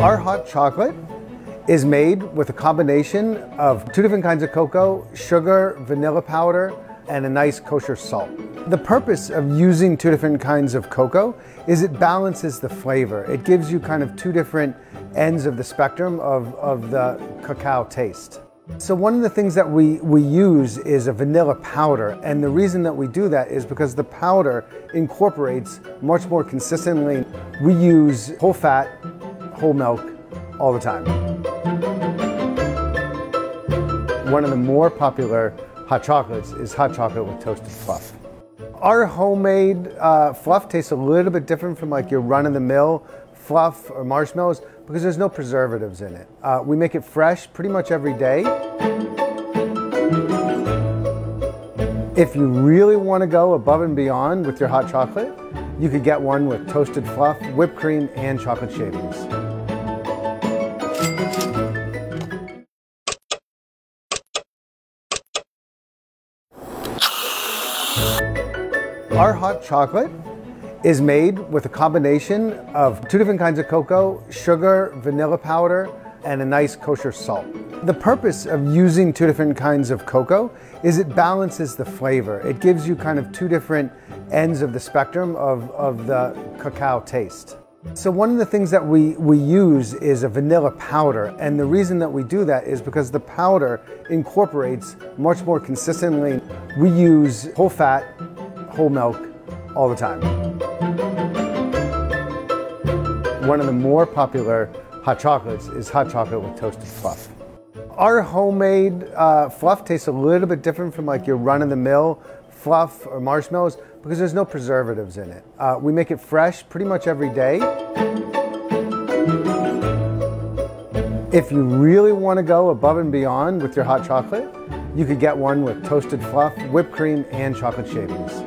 Our hot chocolate is made with a combination of two different kinds of cocoa, sugar, vanilla powder, and a nice kosher salt. The purpose of using two different kinds of cocoa is it balances the flavor. It gives you kind of two different ends of the spectrum of the cacao taste. So one of the things that we use is a vanilla powder, and the reason that we do that is because the powder incorporates much more consistently. We use whole fat, whole milk all the time. One of the more popular hot chocolates is hot chocolate with toasted fluff. Our homemade fluff tastes a little bit different from like your run-of-the-mill fluff or marshmallows because there's no preservatives in it. We make it fresh pretty much every day. If you really want to go above and beyond with your hot chocolate, you could get one with toasted fluff, whipped cream, and chocolate shavings. Our hot chocolate is made with a combination of two different kinds of cocoa, sugar, vanilla powder, and a nice kosher salt. The purpose of using two different kinds of cocoa is it balances the flavor. It gives you kind of two different ends of the spectrum of the cacao taste. So one of the things that we use is a vanilla powder, and the reason that we do that is because the powder incorporates much more consistently. We use whole fat, whole milk all the time. One of the more popular hot chocolates is hot chocolate with toasted fluff. Our homemade fluff tastes a little bit different from like your run-of-the-mill fluff or marshmallows because there's no preservatives in it. We make it fresh pretty much every day. If you really want to go above and beyond with your hot chocolate, you could get one with toasted fluff, whipped cream, and chocolate shavings.